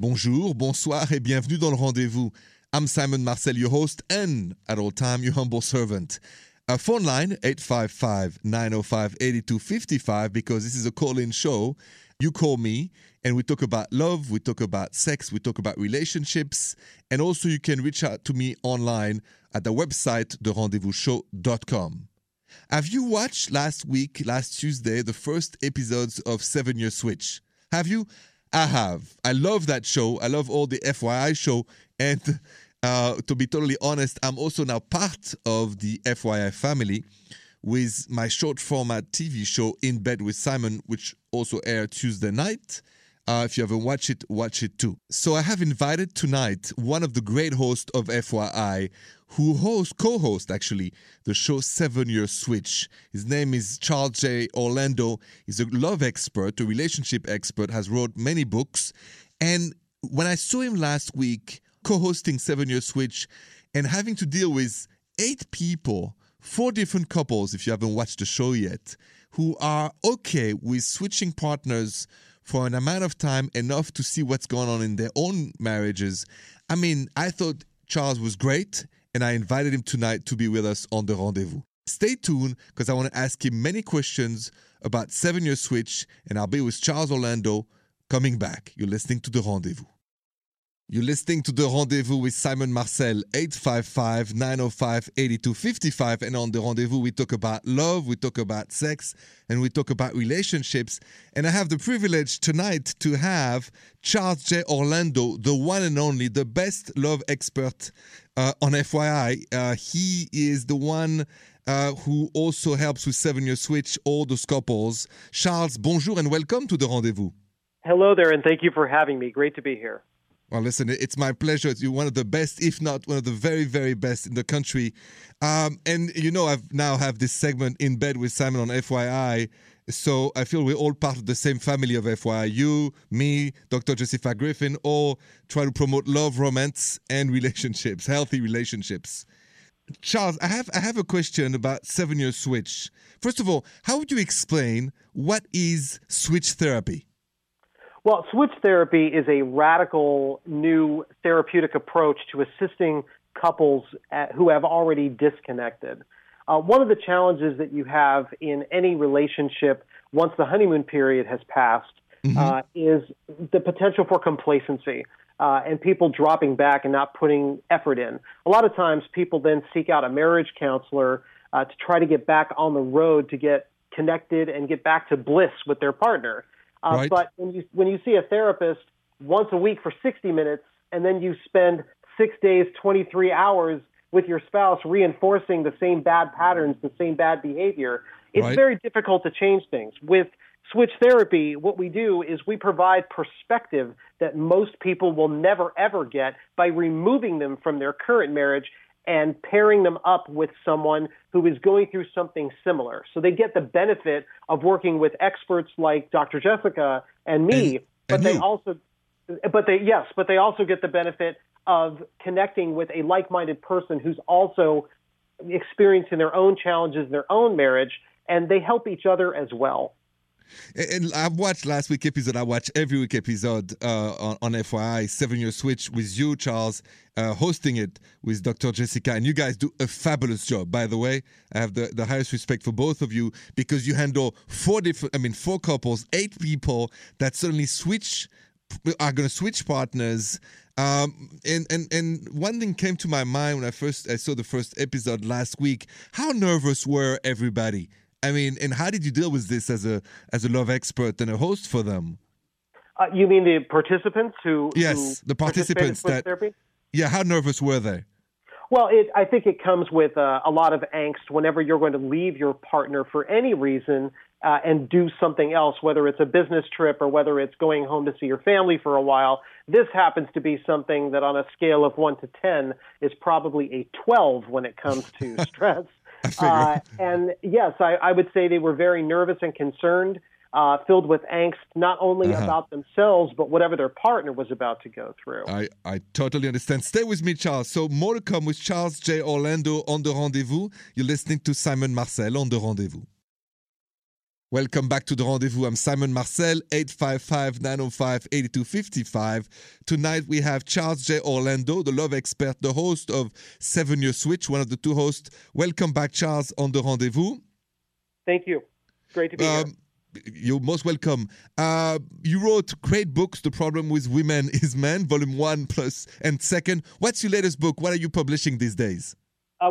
Bonjour, bonsoir et bienvenue dans Le Rendez-vous. I'm Simon Marcel, your host, and at all time, your humble servant. Our phone line, 855-905-8255, because this is a call-in show. You call me, and we talk about love, we talk about sex, we talk about relationships, and also you can reach out to me online at the website, derendezvousshow.com. Have you watched last Tuesday, the first episodes of 7 Year Switch? Have you? I have. I love that show. I love all the FYI show. And to be totally honest, I'm also now part of the FYI family with my short format TV show, In Bed with Simon, which also aired Tuesday night. If you haven't watched it, watch it too. So I have invited tonight one of the great hosts of FYI, who co-hosts the show 7 Year Switch. His name is Charles J. Orlando. He's a love expert, a relationship expert, has wrote many books. And when I saw him last week co-hosting 7 Year Switch and having to deal with 8 people, 4 different couples, if you haven't watched the show yet, who are okay with switching partners for an amount of time enough to see what's going on in their own marriages. I mean, I thought Charles was great, and I invited him tonight to be with us on The Rendezvous. Stay tuned, because I want to ask him many questions about 7 Year Switch, and I'll be with Charles Orlando coming back. You're listening to The Rendezvous. You're listening to The Rendezvous with Simon Marcel, 855-905-8255. And on The Rendezvous, we talk about love, we talk about sex, and we talk about relationships. And I have the privilege tonight to have Charles J. Orlando, the one and only, the best love expert on FYI. He is the one who also helps with 7 Year Switch, all those couples. Charles, bonjour and welcome to The Rendezvous. Hello there, and thank you for having me. Great to be here. Well, listen, it's my pleasure. You're one of the best, if not one of the very, very best in the country. And you know, I've now have this segment In Bed with Simon on FYI. So I feel we're all part of the same family of FYI. You, me, Dr. Jessica Griffin, all try to promote love, romance, and relationships, healthy relationships. Charles, I have a question about 7 Year Switch. First of all, how would you explain what is switch therapy? Well, switch therapy is a radical new therapeutic approach to assisting couples who have already disconnected. One of the challenges that you have in any relationship once the honeymoon period has passed is the potential for complacency and people dropping back and not putting effort in. A lot of times people then seek out a marriage counselor to try to get back on the road to get connected and get back to bliss with their partner. Right. But when you see a therapist once a week for 60 minutes, and then you spend 6 days, 23 hours with your spouse reinforcing the same bad patterns, the same bad behavior, it's right. Very difficult to change things. With switch therapy, what we do is we provide perspective that most people will never, ever get by removing them from their current marriage and pairing them up with someone who is going through something similar. So they get the benefit of working with experts like Dr. Jessica and me, but they also get the benefit of connecting with a like-minded person who's also experiencing their own challenges in their own marriage, and they help each other as well. And I've watched last week's episode. I watch every week episode on FYI, 7 Year Switch, with you, Charles, hosting it with Dr. Jessica. And you guys do a fabulous job, by the way. I have the highest respect for both of you because you handle 4 couples, 8 people that suddenly are going to switch partners. And one thing came to my mind when I saw the first episode last week. How nervous were everybody? I mean, and how did you deal with this as a love expert and a host for them? You mean the participants who? Yes, the participants that. Therapy? Yeah, how nervous were they? Well, I think it comes with a lot of angst whenever you're going to leave your partner for any reason and do something else, whether it's a business trip or whether it's going home to see your family for a while. This happens to be something that on a scale of 1 to 10 is probably a 12 when it comes to stress. And yes, I would say they were very nervous and concerned, filled with angst, not only about themselves, but whatever their partner was about to go through. I totally understand. Stay with me, Charles. So more to come with Charles J. Orlando on The Rendezvous. You're listening to Simon Marcel on The Rendezvous. Welcome back to The Rendezvous. I'm Simon Marcel, 855-905-8255. Tonight we have Charles J. Orlando, the love expert, the host of 7 Year Switch, one of the two hosts. Welcome back, Charles, on The Rendezvous. Thank you. Great to be here. You're most welcome. You wrote great books, The Problem with Women is Men, Volume 1 and 2nd. What's your latest book? What are you publishing these days?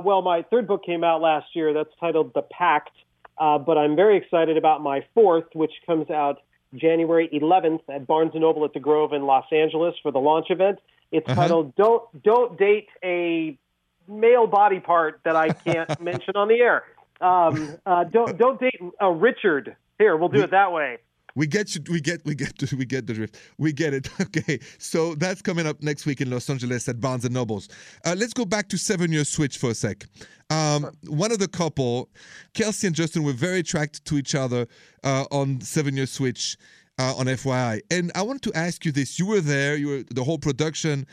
Well, my third book came out last year. That's titled The Pact. But I'm very excited about my fourth, which comes out January 11th at Barnes & Noble at the Grove in Los Angeles for the launch event. It's titled Don't Date a Male Body Part That I Can't Mention on the Air. Don't Date a Richard. Here, we'll do it that way. We get the drift. We get it. Okay, so that's coming up next week in Los Angeles at Barnes & Nobles. Let's go back to 7 Year Switch for a sec. One of the couple, Kelsey and Justin, were very attracted to each other on 7 Year Switch on FYI. And I wanted to ask you this. You were there. You were the whole production.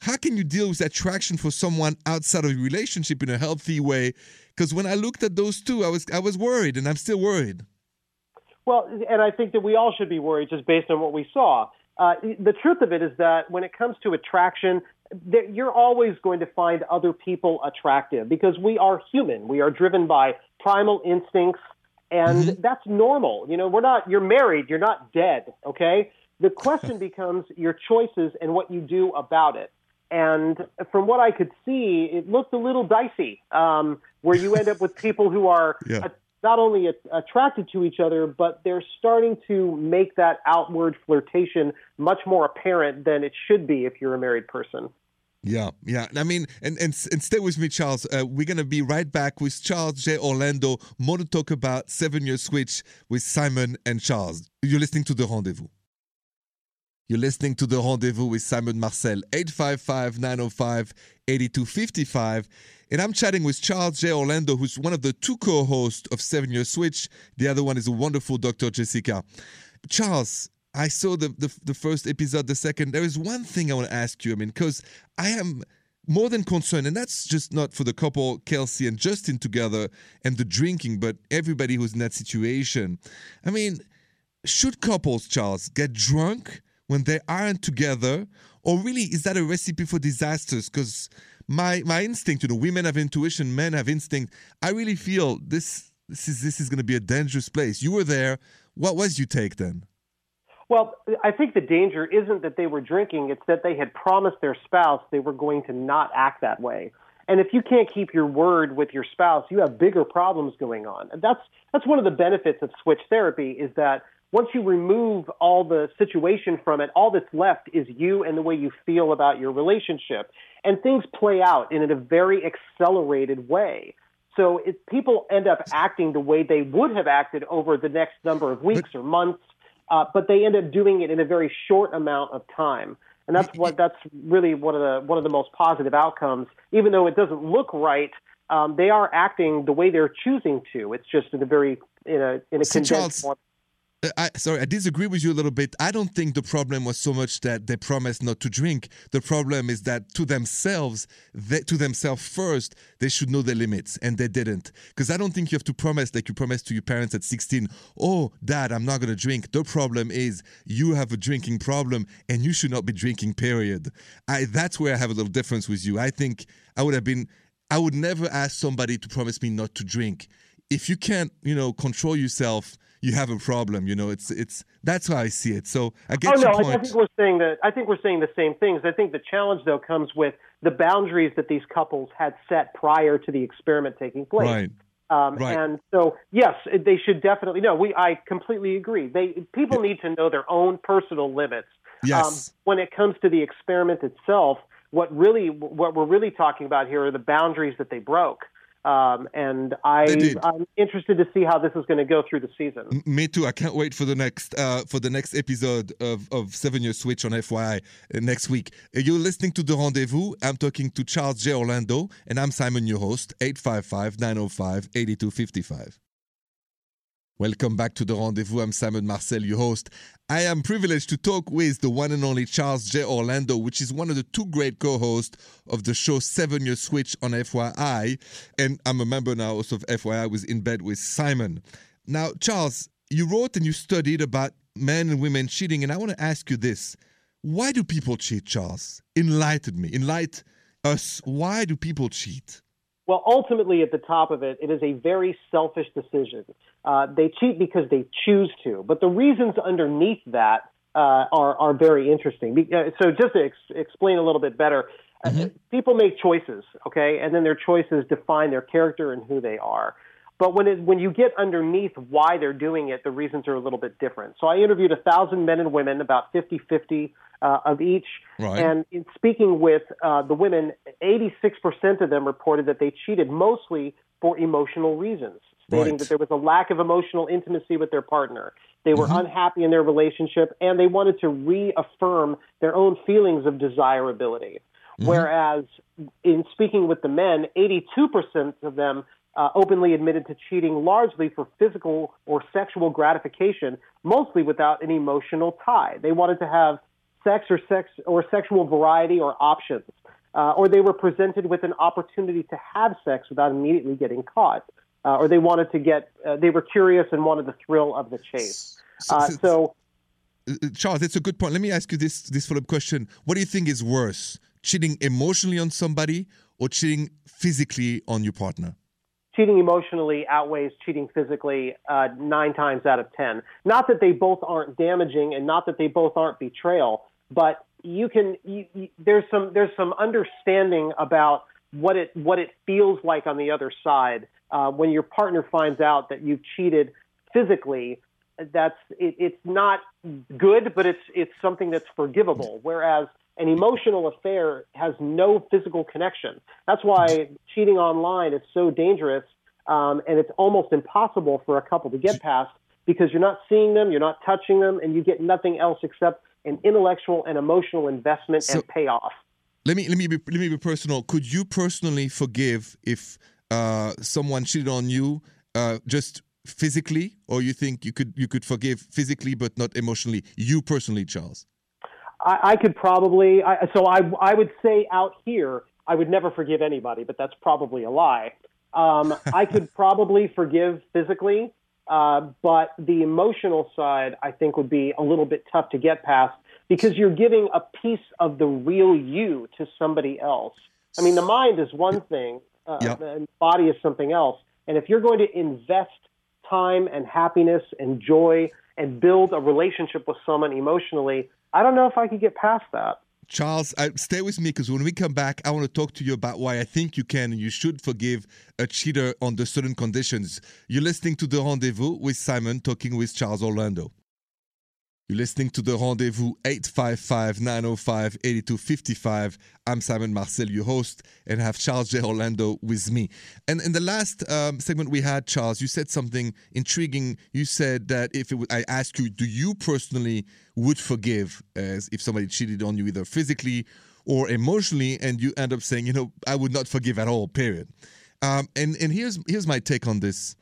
How can you deal with attraction for someone outside of your relationship in a healthy way? Because when I looked at those two, I was worried, and I'm still worried. Well, and I think that we all should be worried just based on what we saw. The truth of it is that when it comes to attraction, you're always going to find other people attractive because we are human. We are driven by primal instincts, and that's normal. You know, you're married, you're not dead, okay? The question becomes your choices and what you do about it. And from what I could see, it looked a little dicey, where you end up with people who are not only attracted to each other, but they're starting to make that outward flirtation much more apparent than it should be if you're a married person. Yeah. I mean, and stay with me, Charles. We're going to be right back with Charles J. Orlando, more to talk about 7 Year Switch with Simon and Charles. You're listening to The Rendezvous. You're listening to The Rendezvous with Simon Marcel, 855-905-8255. And I'm chatting with Charles J. Orlando, who's one of the two co-hosts of 7 Year Switch. The other one is a wonderful Dr. Jessica. Charles, I saw the first episode, the second. There is one thing I want to ask you, I mean, because I am more than concerned, and that's just not for the couple, Kelsey and Justin together, and the drinking, but everybody who's in that situation. I mean, should couples, Charles, get drunk when they aren't together, or really is that a recipe for disasters? Because my instinct, women have intuition, men have instinct. I really feel this is going to be a dangerous place. You were there. What was your take then? Well, I think the danger isn't that they were drinking. It's that they had promised their spouse they were going to not act that way. And if you can't keep your word with your spouse, you have bigger problems going on. And that's one of the benefits of switch therapy is that once you remove all the situation from it, all that's left is you and the way you feel about your relationship. And things play out in a very accelerated way. So if people end up acting the way they would have acted over the next number of weeks or months, but they end up doing it in a very short amount of time. And that's really one of the most positive outcomes. Even though it doesn't look right, they are acting the way they're choosing to. It's just in a condensed form. I disagree with you a little bit. I don't think the problem was so much that they promised not to drink. The problem is that to themselves first, they should know their limits, and they didn't. Because I don't think you have to promise like you promised to your parents at 16, oh, Dad, I'm not going to drink. The problem is you have a drinking problem, and you should not be drinking, period. That's where I have a little difference with you. I think I would never ask somebody to promise me not to drink. If you can't, control yourself, you have a problem, that's how I see it. So I get your point. I think we're saying the same things. I think the challenge though comes with the boundaries that these couples had set prior to the experiment taking place. Right. And so yes, they should definitely I completely agree. People need to know their own personal limits. Yes. When it comes to the experiment itself, what we're really talking about here are the boundaries that they broke. I'm interested to see how this is going to go through the season. Me too. I can't wait for the next episode of 7 Year Switch on FYI next week. You're listening to The Rendezvous. I'm talking to Charles J. Orlando, and I'm Simon, your host, 855-905-8255. Welcome back to The Rendezvous. I'm Simon Marcel, your host. I am privileged to talk with the one and only Charles J. Orlando, which is one of the two great co-hosts of the show 7 Year Switch on FYI. And I'm a member now also of FYI with In Bed with Simon. Now, Charles, You wrote and you studied about men and women cheating, and I want to ask you this. Why do people cheat, Charles? Enlighten me. Enlighten us. Why do people cheat? Well, ultimately, at the top of it, it is a very selfish decision. They cheat because they choose to. But the reasons underneath that are very interesting. So just to explain a little bit better, people make choices, okay? And then their choices define their character and who they are. But when you get underneath why they're doing it, the reasons are a little bit different. So I interviewed 1,000 men and women, about 50-50 of each. Right. And in speaking with the women, 86% of them reported that they cheated mostly for emotional reasons, stating that there was a lack of emotional intimacy with their partner. They were unhappy in their relationship, and they wanted to reaffirm their own feelings of desirability. Whereas in speaking with the men, 82% of them openly admitted to cheating largely for physical or sexual gratification, mostly without an emotional tie. They wanted to have sex or sexual variety or options, or they were presented with an opportunity to have sex without immediately getting caught, or they wanted to they were curious and wanted the thrill of the chase. Charles, that's a good point. Let me ask you this follow-up question. What do you think is worse, cheating emotionally on somebody or cheating physically on your partner? Cheating emotionally outweighs cheating physically 9 times out of 10. Not that they both aren't damaging, and not that they both aren't betrayal, but there's some understanding about what it feels like on the other side when your partner finds out that you've cheated physically. It's not good, but it's something that's forgivable. Whereas an emotional affair has no physical connection. That's why cheating online is so dangerous, and it's almost impossible for a couple to get past because you're not seeing them, you're not touching them, and you get nothing else except an intellectual and emotional investment and payoff. Let me be personal. Could you personally forgive if someone cheated on you just physically, or you think you could forgive physically but not emotionally? You personally, Charles. I could probably, I would say out here, I would never forgive anybody, but that's probably a lie. I could probably forgive physically, but the emotional side I think would be a little bit tough to get past because you're giving a piece of the real you to somebody else. I mean, the mind is one thing, and the body is something else. And if you're going to invest time and happiness and joy and build a relationship with someone emotionally, I don't know if I could get past that. Charles, stay with me because when we come back, I want to talk to you about why I think you can and you should forgive a cheater under certain conditions. You're listening to The Rendezvous with Simon, talking with Charles Orlando. You're listening to The Rendezvous, 855-905-8255. I'm Simon Marcel, your host, and have Charles J. Orlando with me. And in the last segment we had, Charles, you said something intriguing. You said that I asked you, do you personally would forgive if somebody cheated on you either physically or emotionally, and you end up saying, I would not forgive at all, period. And here's my take on this.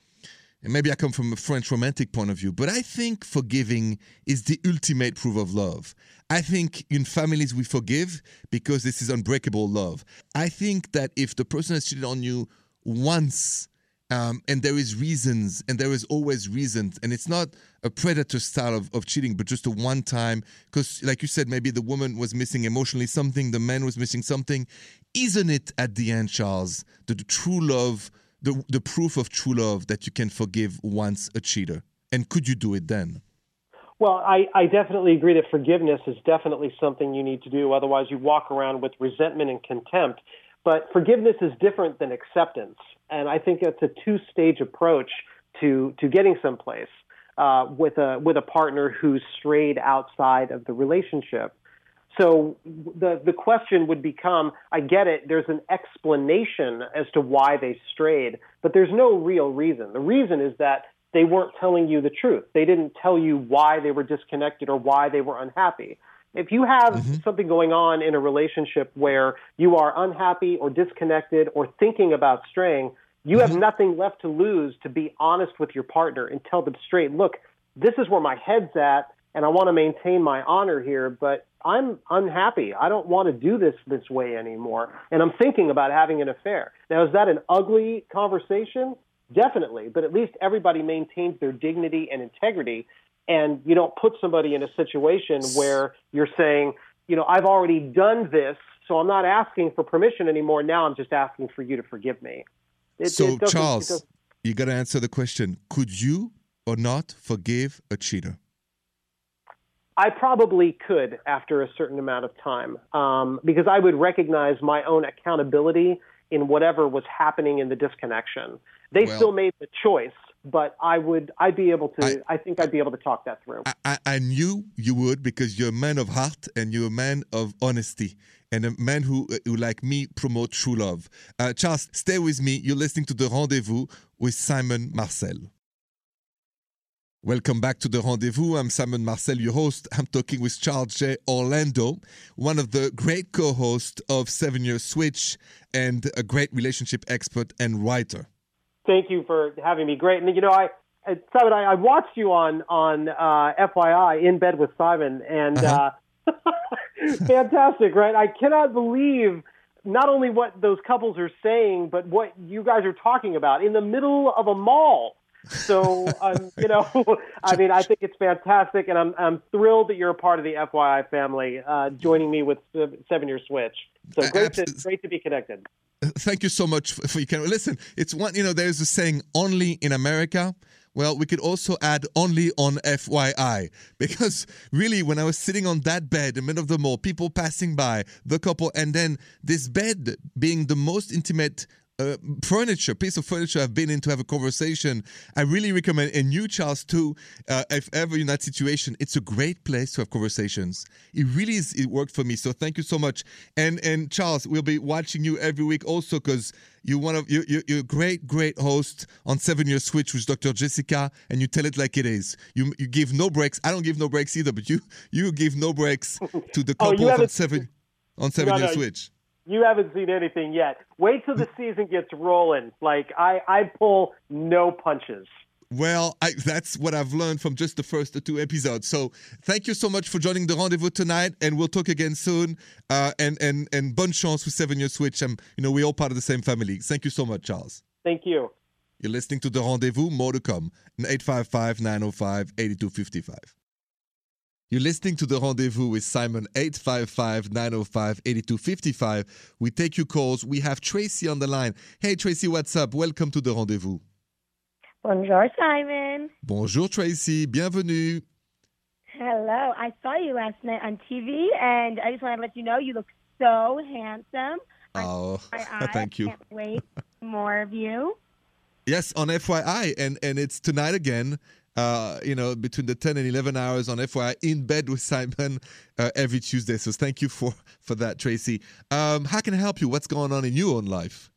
And maybe I come from a French romantic point of view, but I think forgiving is the ultimate proof of love. I think in families we forgive because this is unbreakable love. I think that if the person has cheated on you once, and there is always reasons, and it's not a predator style of cheating, but just a one time, because like you said, maybe the woman was missing emotionally something, the man was missing something. Isn't it at the end, Charles, the true love, the proof of true love that you can forgive once a cheater? And could you do it then? Well, I definitely agree that forgiveness is definitely something you need to do. Otherwise, you walk around with resentment and contempt. But forgiveness is different than acceptance. And I think that's a two-stage approach to getting someplace with a partner who's strayed outside of the relationship. So the question would become, I get it, there's an explanation as to why they strayed, but there's no real reason. The reason is that they weren't telling you the truth. They didn't tell you why they were disconnected or why they were unhappy. If you have something going on in a relationship where you are unhappy or disconnected or thinking about straying, you have nothing left to lose to be honest with your partner and tell them straight, look, this is where my head's at, and I want to maintain my honor here, but I'm unhappy. I don't want to do this way anymore. And I'm thinking about having an affair. Now, is that an ugly conversation? definitely, but at least everybody maintains their dignity and integrity, and you don't put somebody in a situation where you're saying, you know, I've already done this, so I'm not asking for permission anymore. Now I'm just asking for you to forgive me. Charles, you got to answer the question, could you or not forgive a cheater? I probably could after a certain amount of time, because I would recognize my own accountability in whatever was happening in the disconnection. They still made the choice, but I think I'd be able to talk that through. I knew you would, because you're a man of heart and you're a man of honesty and a man who like me, promotes true love. Charles, stay with me. You're listening to The Rendezvous with Simon Marcel. Welcome back to The Rendezvous. I'm Simon Marcel, your host. I'm talking with Charles J. Orlando, one of the great co-hosts of 7 Year Switch and a great relationship expert and writer. Thank you for having me. Great. And, you know, Simon, I watched you on FYI, In Bed with Simon, and fantastic, right? I cannot believe not only what those couples are saying, but what you guys are talking about in the middle of a mall. So, you know, I mean, I think it's fantastic, and I'm thrilled that you're a part of the FYI family, joining me with 7 Year Switch. So great to be connected. Thank you so much for you. Listen, it's one, you know, there's a saying, only in America. Well, we could also add only on FYI, because really when I was sitting on that bed in the middle of the mall, people passing by, the couple, and then this bed being the most intimate piece of furniture I've been in to have a conversation. I really recommend, and you, Charles, too, if ever in that situation, it's a great place to have conversations. It really is. It worked for me, so thank you so much. And Charles, we'll be watching you every week also, because you're a great host on 7 Year Switch with Dr. Jessica, and you tell it like it is. You give no breaks. I don't give no breaks either, but you give no breaks to the couple on seven year switch. You haven't seen anything yet. Wait till the season gets rolling. Like, I pull no punches. Well, that's what I've learned from just the first two episodes. So thank you so much for joining The Rendezvous tonight, and we'll talk again soon. And bonne chance with 7 Year Switch. You know, we're all part of the same family. Thank you so much, Charles. Thank you. You're listening to The Rendezvous. More to come. 855-905-8255. You're listening to The Rendezvous with Simon, 855-905-8255. We take your calls. We have Tracy on the line. Hey, Tracy, what's up? Welcome to The Rendezvous. Bonjour, Simon. Bonjour, Tracy. Bienvenue. Hello. I saw you last night on TV, and I just want to let you know you look so handsome. Oh, thank you. I can't wait for more of you. Yes, on FYI, and it's tonight again. You know, between the 10 and 11 hours on FYI, In Bed with Simon, every Tuesday. So thank you for that, Tracy. How can I help you? What's going on in your own life?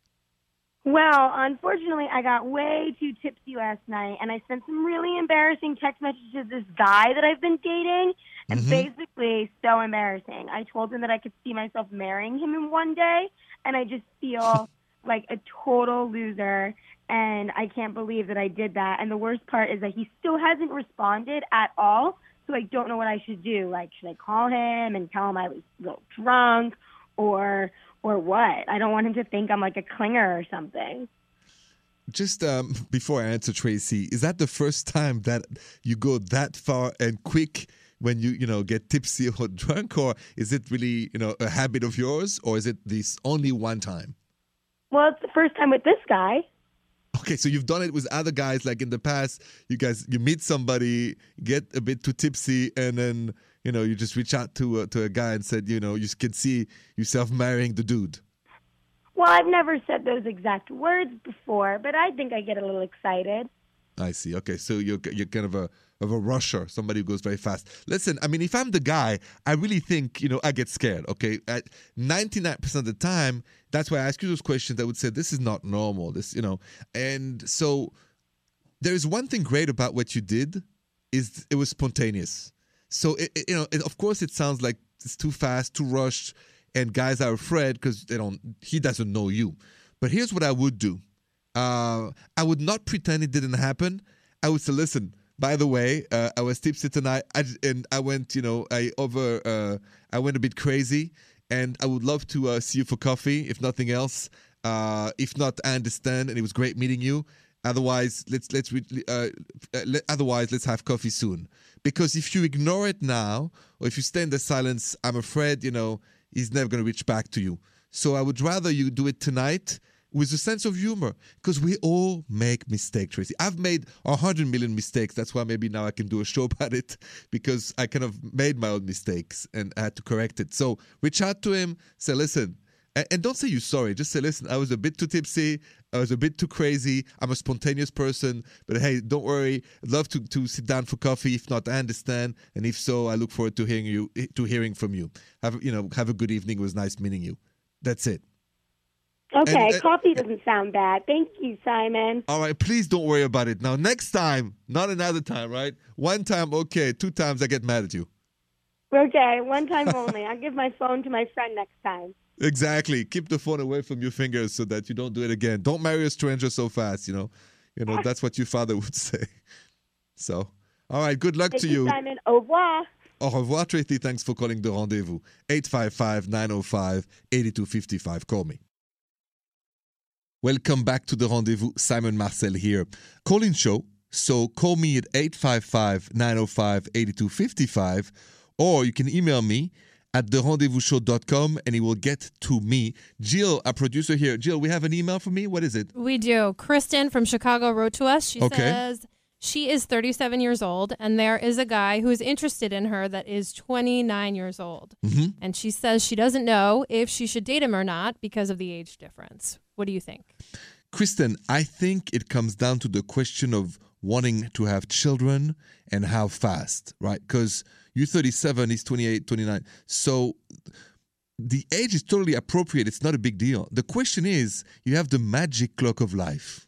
Well, unfortunately, I got way too tipsy last night, and I sent some really embarrassing text messages to this guy that I've been dating, and basically so embarrassing. I told him that I could see myself marrying him in one day, and I just feel like a total loser. And I can't believe that I did that. And the worst part is that he still hasn't responded at all. So I don't know what I should do. Like, should I call him and tell him I was a little drunk or what? I don't want him to think I'm like a clinger or something. Just before I answer, Tracy, is that the first time that you go that far and quick when you get tipsy or drunk? Or is it really, you know, a habit of yours? Or is it this only one time? Well, it's the first time with this guy. Okay, so you've done it with other guys, like in the past. You meet somebody, get a bit too tipsy, and then you just reach out to a guy and said, you can see yourself marrying the dude. Well, I've never said those exact words before, but I think I get a little excited. I see. Okay, so you're kind of a rusher, somebody who goes very fast. Listen, I mean, if I'm the guy, I really think, I get scared, okay? At 99% of the time, that's why I ask you those questions. I would say, this is not normal, this. And so there's one thing great about what you did is it was spontaneous. So, of course it sounds like it's too fast, too rushed, and guys are afraid because he doesn't know you. But here's what I would do. I would not pretend it didn't happen. I would say, listen, by the way, I was tipsy tonight, and I went, I went a bit crazy, and I would love to see you for coffee, if nothing else. If not, I understand, and it was great meeting you. Otherwise, let's have coffee soon. Because if you ignore it now, or if you stay in the silence, I'm afraid, he's never going to reach back to you. So I would rather you do it tonight with a sense of humor, because we all make mistakes, Tracy. I've made 100 million mistakes. That's why maybe now I can do a show about it, because I kind of made my own mistakes and I had to correct it. So reach out to him, say, listen, and don't say you're sorry. Just say, listen, I was a bit too tipsy. I was a bit too crazy. I'm a spontaneous person. But hey, don't worry. I'd love to sit down for coffee. If not, I understand. And if so, I look forward to hearing from you. Have a good evening. It was nice meeting you. That's it. Okay, coffee doesn't sound bad. Thank you, Simon. All right, please don't worry about it. Now, next time, not another time, right? One time, okay. Two times, I get mad at you. Okay, one time only. I'll give my phone to my friend next time. Exactly. Keep the phone away from your fingers so that you don't do it again. Don't marry a stranger so fast, That's what your father would say. So, all right, good luck to you. Simon, au revoir. Au revoir, Tracy. Thanks for calling The Rendezvous. 855-905-8255. Call me. Welcome back to The Rendezvous. Simon Marcel here. Call-in show. So call me at 855-905-8255, or you can email me at therendezvousshow.com, and it will get to me. Jill, our producer here. Jill, we have an email for me. What is it? We do. Kristen from Chicago wrote to us. She says she is 37 years old, and there is a guy who is interested in her that is 29 years old. Mm-hmm. And she says she doesn't know if she should date him or not because of the age difference. What do you think? Kristen, I think it comes down to the question of wanting to have children and how fast, right? Because you're 37, he's 28, 29. So the age is totally appropriate. It's not a big deal. The question is, you have the magic clock of life.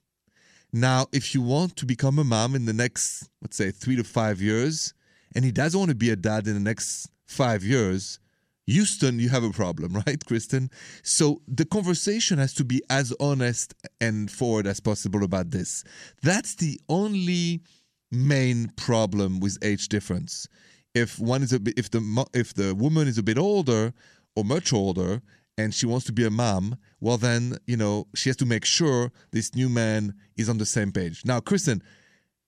Now, if you want to become a mom in the next, let's say, 3 to 5 years, and he doesn't want to be a dad in the next 5 years, Houston, you have a problem, right, Kristen? So the conversation has to be as honest and forward as possible about this. That's the only main problem with age difference. If one is if the woman is a bit older or much older and she wants to be a mom, well then, she has to make sure this new man is on the same page. Now, Kristen,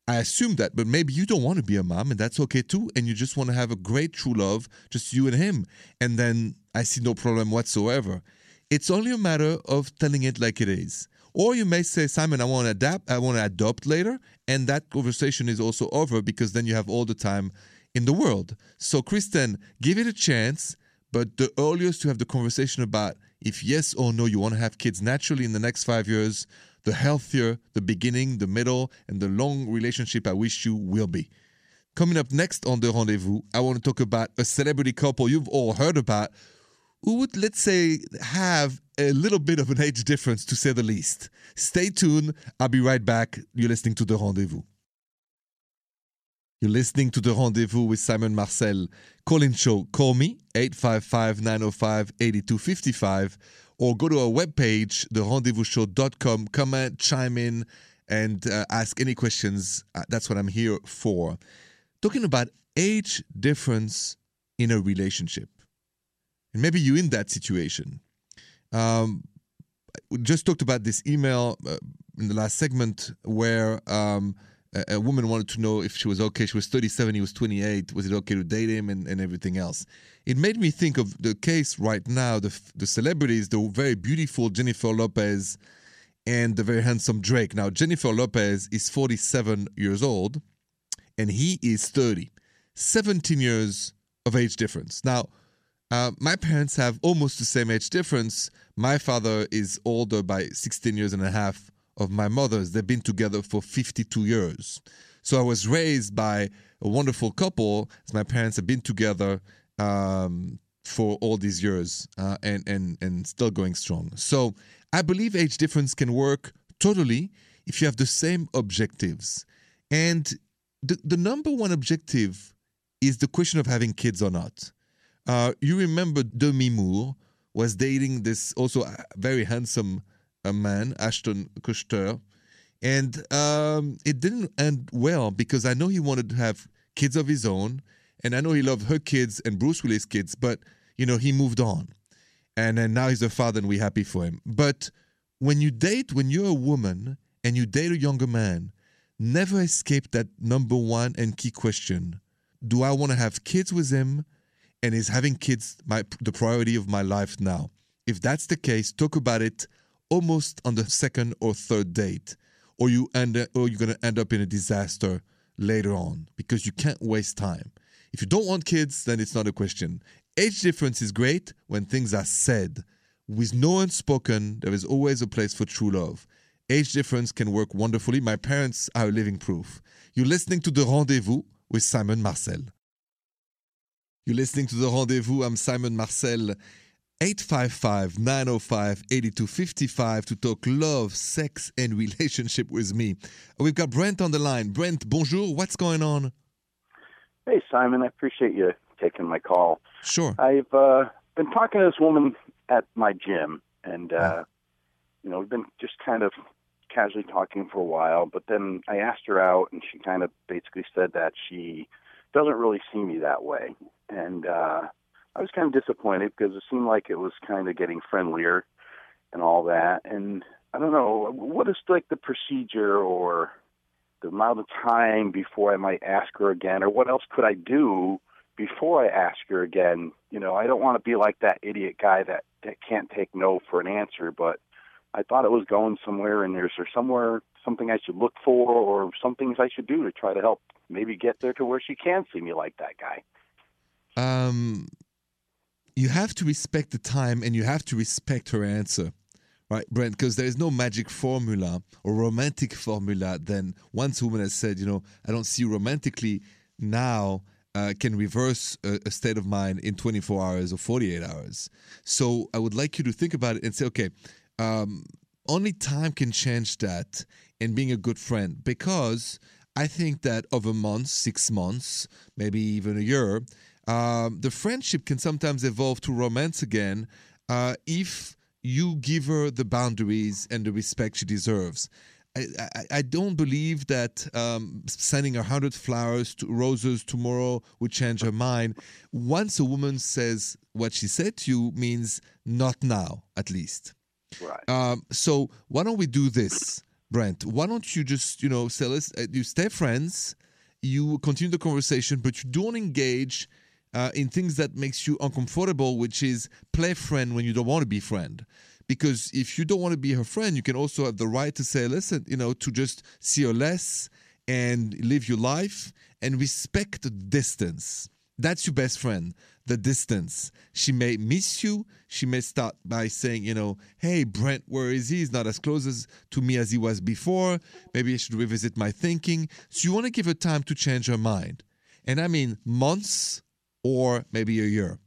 I assume that, but maybe you don't want to be a mom, and that's okay too, and you just want to have a great true love, just you and him, and then I see no problem whatsoever. It's only a matter of telling it like it is. Or you may say, Simon, I want to adopt later, and that conversation is also over, because then you have all the time in the world. So, Kristen, give it a chance, but the earliest you have the conversation about if yes or no you want to have kids naturally in the next 5 years, the healthier the beginning, the middle, and the long relationship I wish you will be. Coming up next on The Rendezvous, I want to talk about a celebrity couple you've all heard about who would, let's say, have a little bit of an age difference, to say the least. Stay tuned. I'll be right back. You're listening to The Rendezvous. You're listening to The Rendezvous with Simon Marcel. Call-in show. Call me, 855-905-8255, or go to our webpage, therendezvousshow.com. Comment, chime in, and ask any questions. That's what I'm here for. Talking about age difference in a relationship. And maybe you're in that situation. We just talked about this email in the last segment where a woman wanted to know if she was okay. She was 37, he was 28. Was it okay to date him and everything else? It made me think of the case right now, the celebrities, the very beautiful Jennifer Lopez and the very handsome Drake. Now, Jennifer Lopez is 47 years old, and he is 30. 17 years of age difference. Now, my parents have almost the same age difference. My father is older by 16 years and a half of my mother's. They've been together for 52 years. So I was raised by a wonderful couple. My parents have been together for all these years and still going strong. So I believe age difference can work totally if you have the same objectives. And the number one objective is the question of having kids or not. You remember Demi Moore was dating this also very handsome a man, Ashton Kutcher, and it didn't end well, because I know he wanted to have kids of his own, and I know he loved her kids and Bruce Willis' kids, but, he moved on. And then now he's a father, and we're happy for him. But when you date, when you're a woman and you date a younger man, never escape that number one and key question. Do I want to have kids with him? And is having kids the priority of my life now? If that's the case, talk about it almost on the second or third date, or you're going to end up in a disaster later on because you can't waste time. If you don't want kids, then it's not a question. Age difference is great when things are said. With no unspoken, there is always a place for true love. Age difference can work wonderfully. My parents are a living proof. You're listening to The Rendezvous with Simon Marcel. You're listening to The Rendezvous. I'm Simon Marcel. 855-905-8255 to talk love, sex, and relationship with me. We've got Brent on the line. Brent, bonjour. What's going on? Hey, Simon. I appreciate you taking my call. Sure. I've been talking to this woman at my gym, and you know, we've been just kind of casually talking for a while, but then I asked her out, and she kind of basically said that she doesn't really see me that way. And I was kind of disappointed because it seemed like it was kind of getting friendlier and all that. And I don't know, what is like the procedure or the amount of time before I might ask her again, or what else could I do before I ask her again? You know, I don't want to be like that idiot guy that can't take no for an answer, but I thought it was going somewhere, and there's somewhere something I should look for or some things I should do to try to help maybe get there to where she can see me like that guy. You have to respect the time, and you have to respect her answer, right, Brent? Because there is no magic formula or romantic formula. Then once a woman has said, you know, I don't see you romantically now, can reverse a state of mind in 24 hours or 48 hours. So I would like you to think about it and say, okay, only time can change that, and being a good friend, because I think that over months, 6 months, maybe even a year, the friendship can sometimes evolve to romance again if you give her the boundaries and the respect she deserves. I don't believe that sending 100 flowers to roses tomorrow would change her mind. Once a woman says what she said to you means not now, at least. Right. So why don't we do this, Brent? Why don't you just, you know, you stay friends, you continue the conversation, but you don't engage in things that makes you uncomfortable, which is play friend when you don't want to be friend. Because if you don't want to be her friend, you can also have the right to say, listen, you know, to just see her less and live your life and respect the distance. That's your best friend, the distance. She may miss you. She may start by saying, you know, hey, Brent, where is he? He's not as close to me as he was before. Maybe I should revisit my thinking. So you want to give her time to change her mind. And I mean months or maybe a year.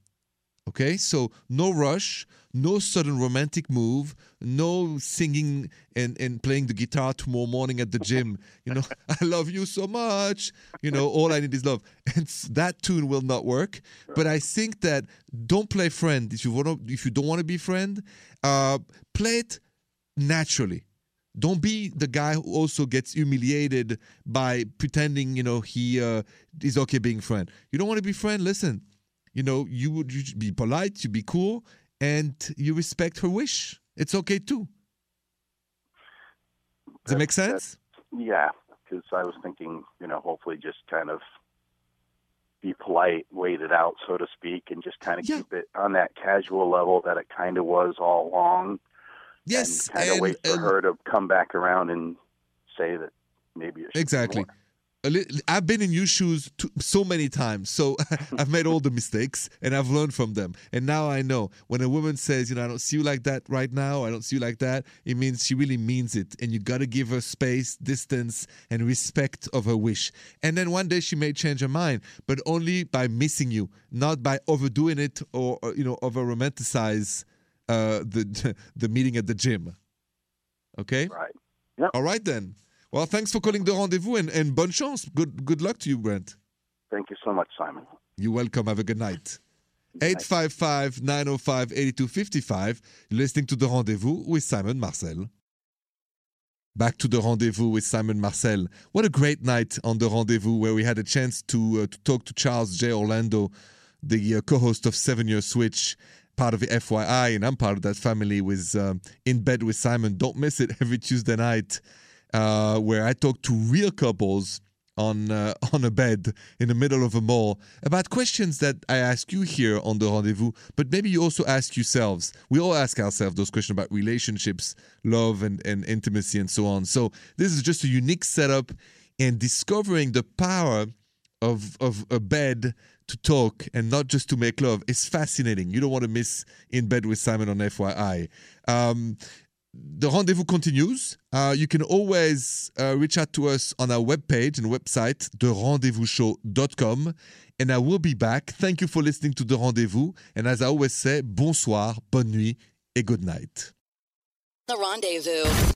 Okay, so no rush, no sudden romantic move, no singing and playing the guitar tomorrow morning at the gym. You know, I love you so much. You know, all I need is love. And that tune will not work. But I think that don't play friend if you don't want to be friend. Play it naturally. Don't be the guy who also gets humiliated by pretending, you know, he is okay being friend. You don't want to be friend? Listen. You know, you should be polite, you be cool, and you respect her wish. It's okay, too. Does that make sense? Yeah, because I was thinking, you know, hopefully just kind of be polite, wait it out, so to speak, and just kind of keep it on that casual level that it kind of was all along. Yes. And kind of wait for her to come back around and say that maybe it should be more. I've been in your shoes so many times, so I've made all the mistakes, and I've learned from them. And now I know when a woman says, you know, I don't see you like that right now, I don't see you like that, it means she really means it. And you got to give her space, distance, and respect of her wish. And then one day she may change her mind, but only by missing you, not by overdoing it or you know, over-romanticize the meeting at the gym. Okay? Right. Yep. All right, then. Well, thanks for calling The Rendezvous, and bonne chance. Good luck to you, Brent. Thank you so much, Simon. You're welcome. Have a good night. 855-905-8255. You're listening to The Rendezvous with Simon Marcel. Back to The Rendezvous with Simon Marcel. What a great night on The Rendezvous, where we had a chance to talk to Charles J. Orlando, the co-host of 7 Year Switch, part of the FYI, and I'm part of that family with In Bed with Simon. Don't miss it every Tuesday night. where I talk to real couples on a bed in the middle of a mall about questions that I ask you here on The Rendezvous, but maybe you also ask yourselves. We all ask ourselves those questions about relationships, love, and intimacy, and so on. So this is just a unique setup and discovering the power of a bed to talk and not just to make love is fascinating. You don't want to miss In Bed with Simon on FYI. The Rendezvous continues. You can always reach out to us on our webpage and website, therendezvousshow.com. And I will be back. Thank you for listening to The Rendezvous. And as I always say, bonsoir, bonne nuit, et good night. The Rendezvous.